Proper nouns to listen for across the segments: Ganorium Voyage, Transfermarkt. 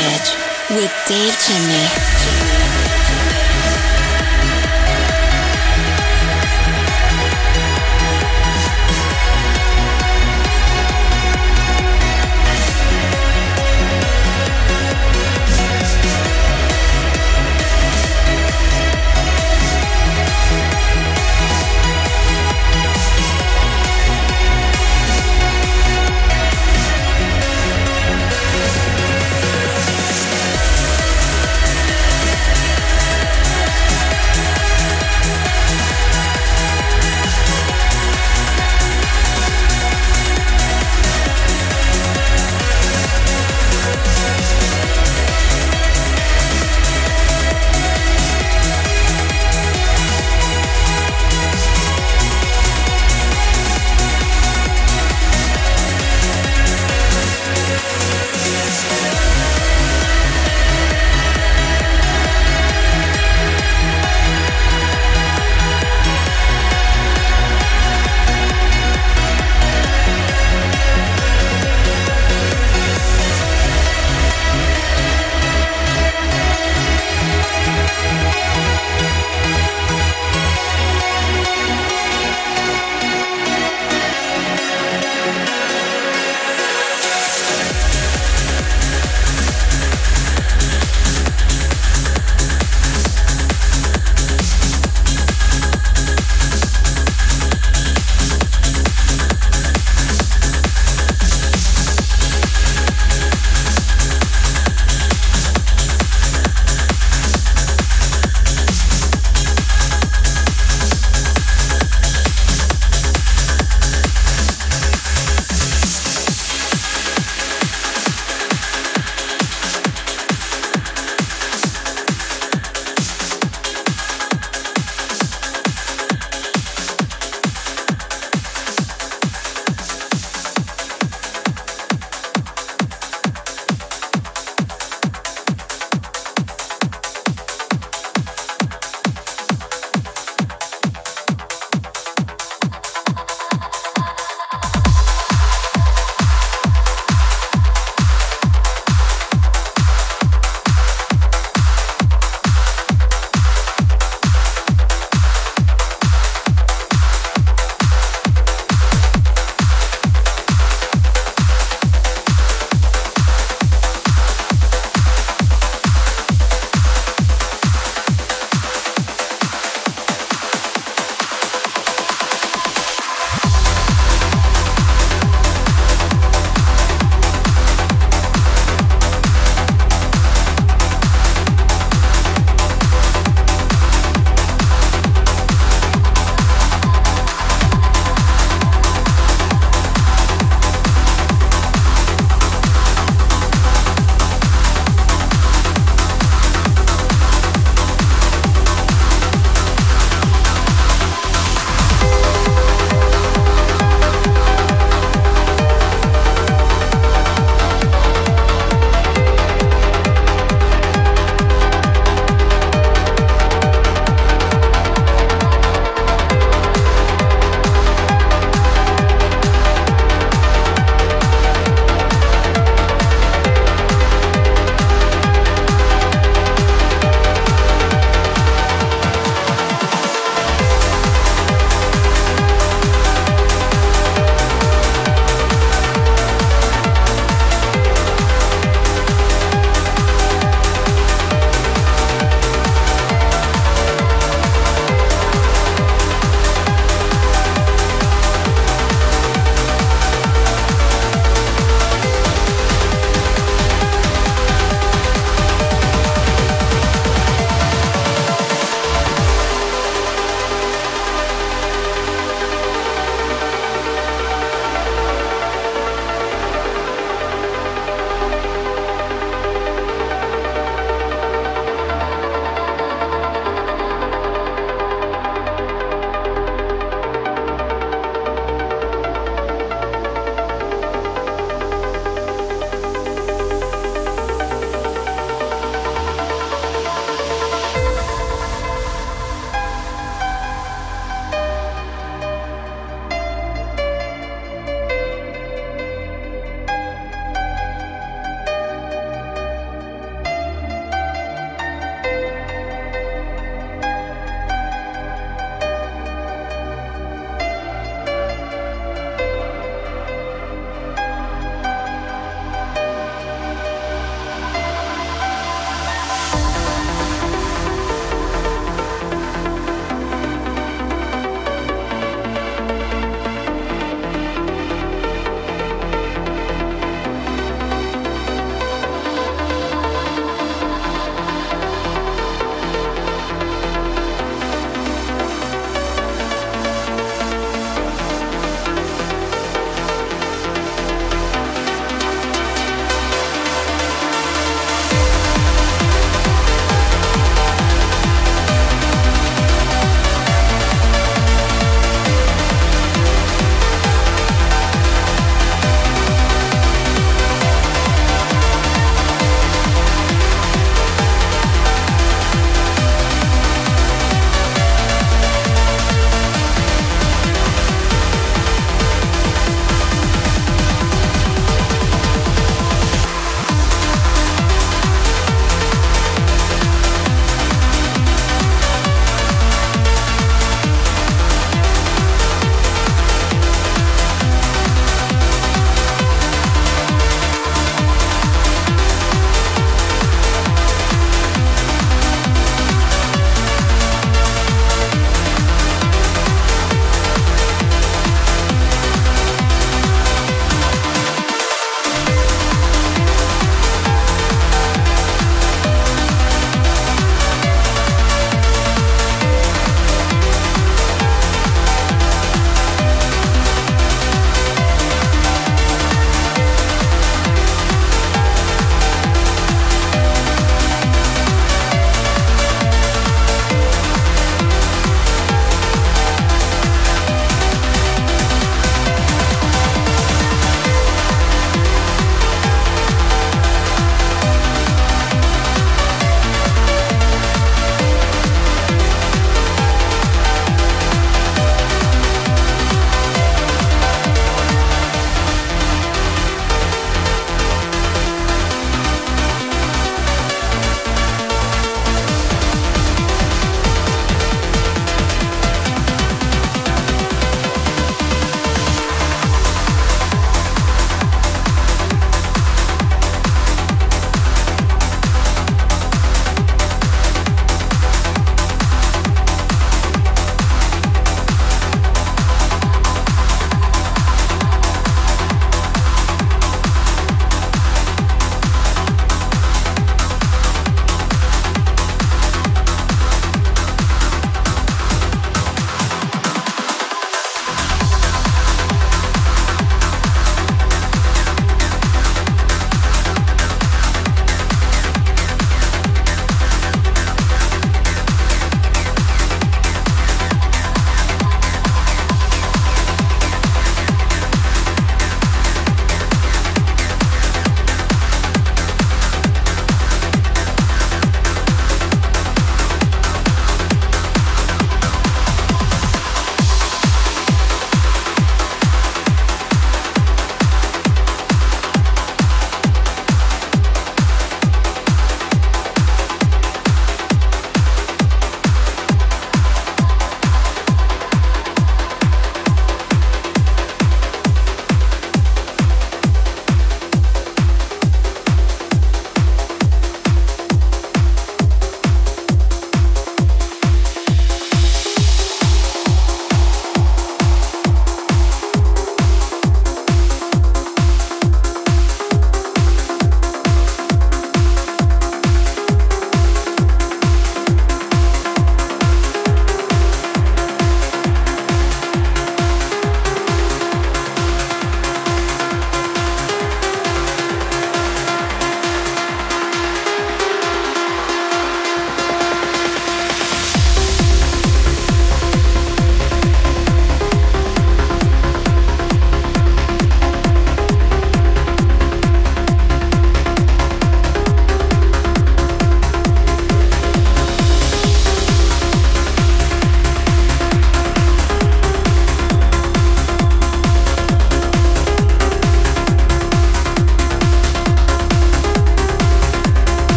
Voyage with Dave Chimney.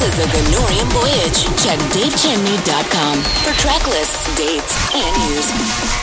This is the Ganorium Voyage. Check DaveChamney.com for track lists, dates, and news.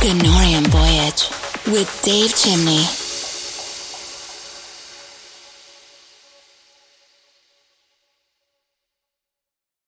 Ganorium Voyage with Dave Chimney.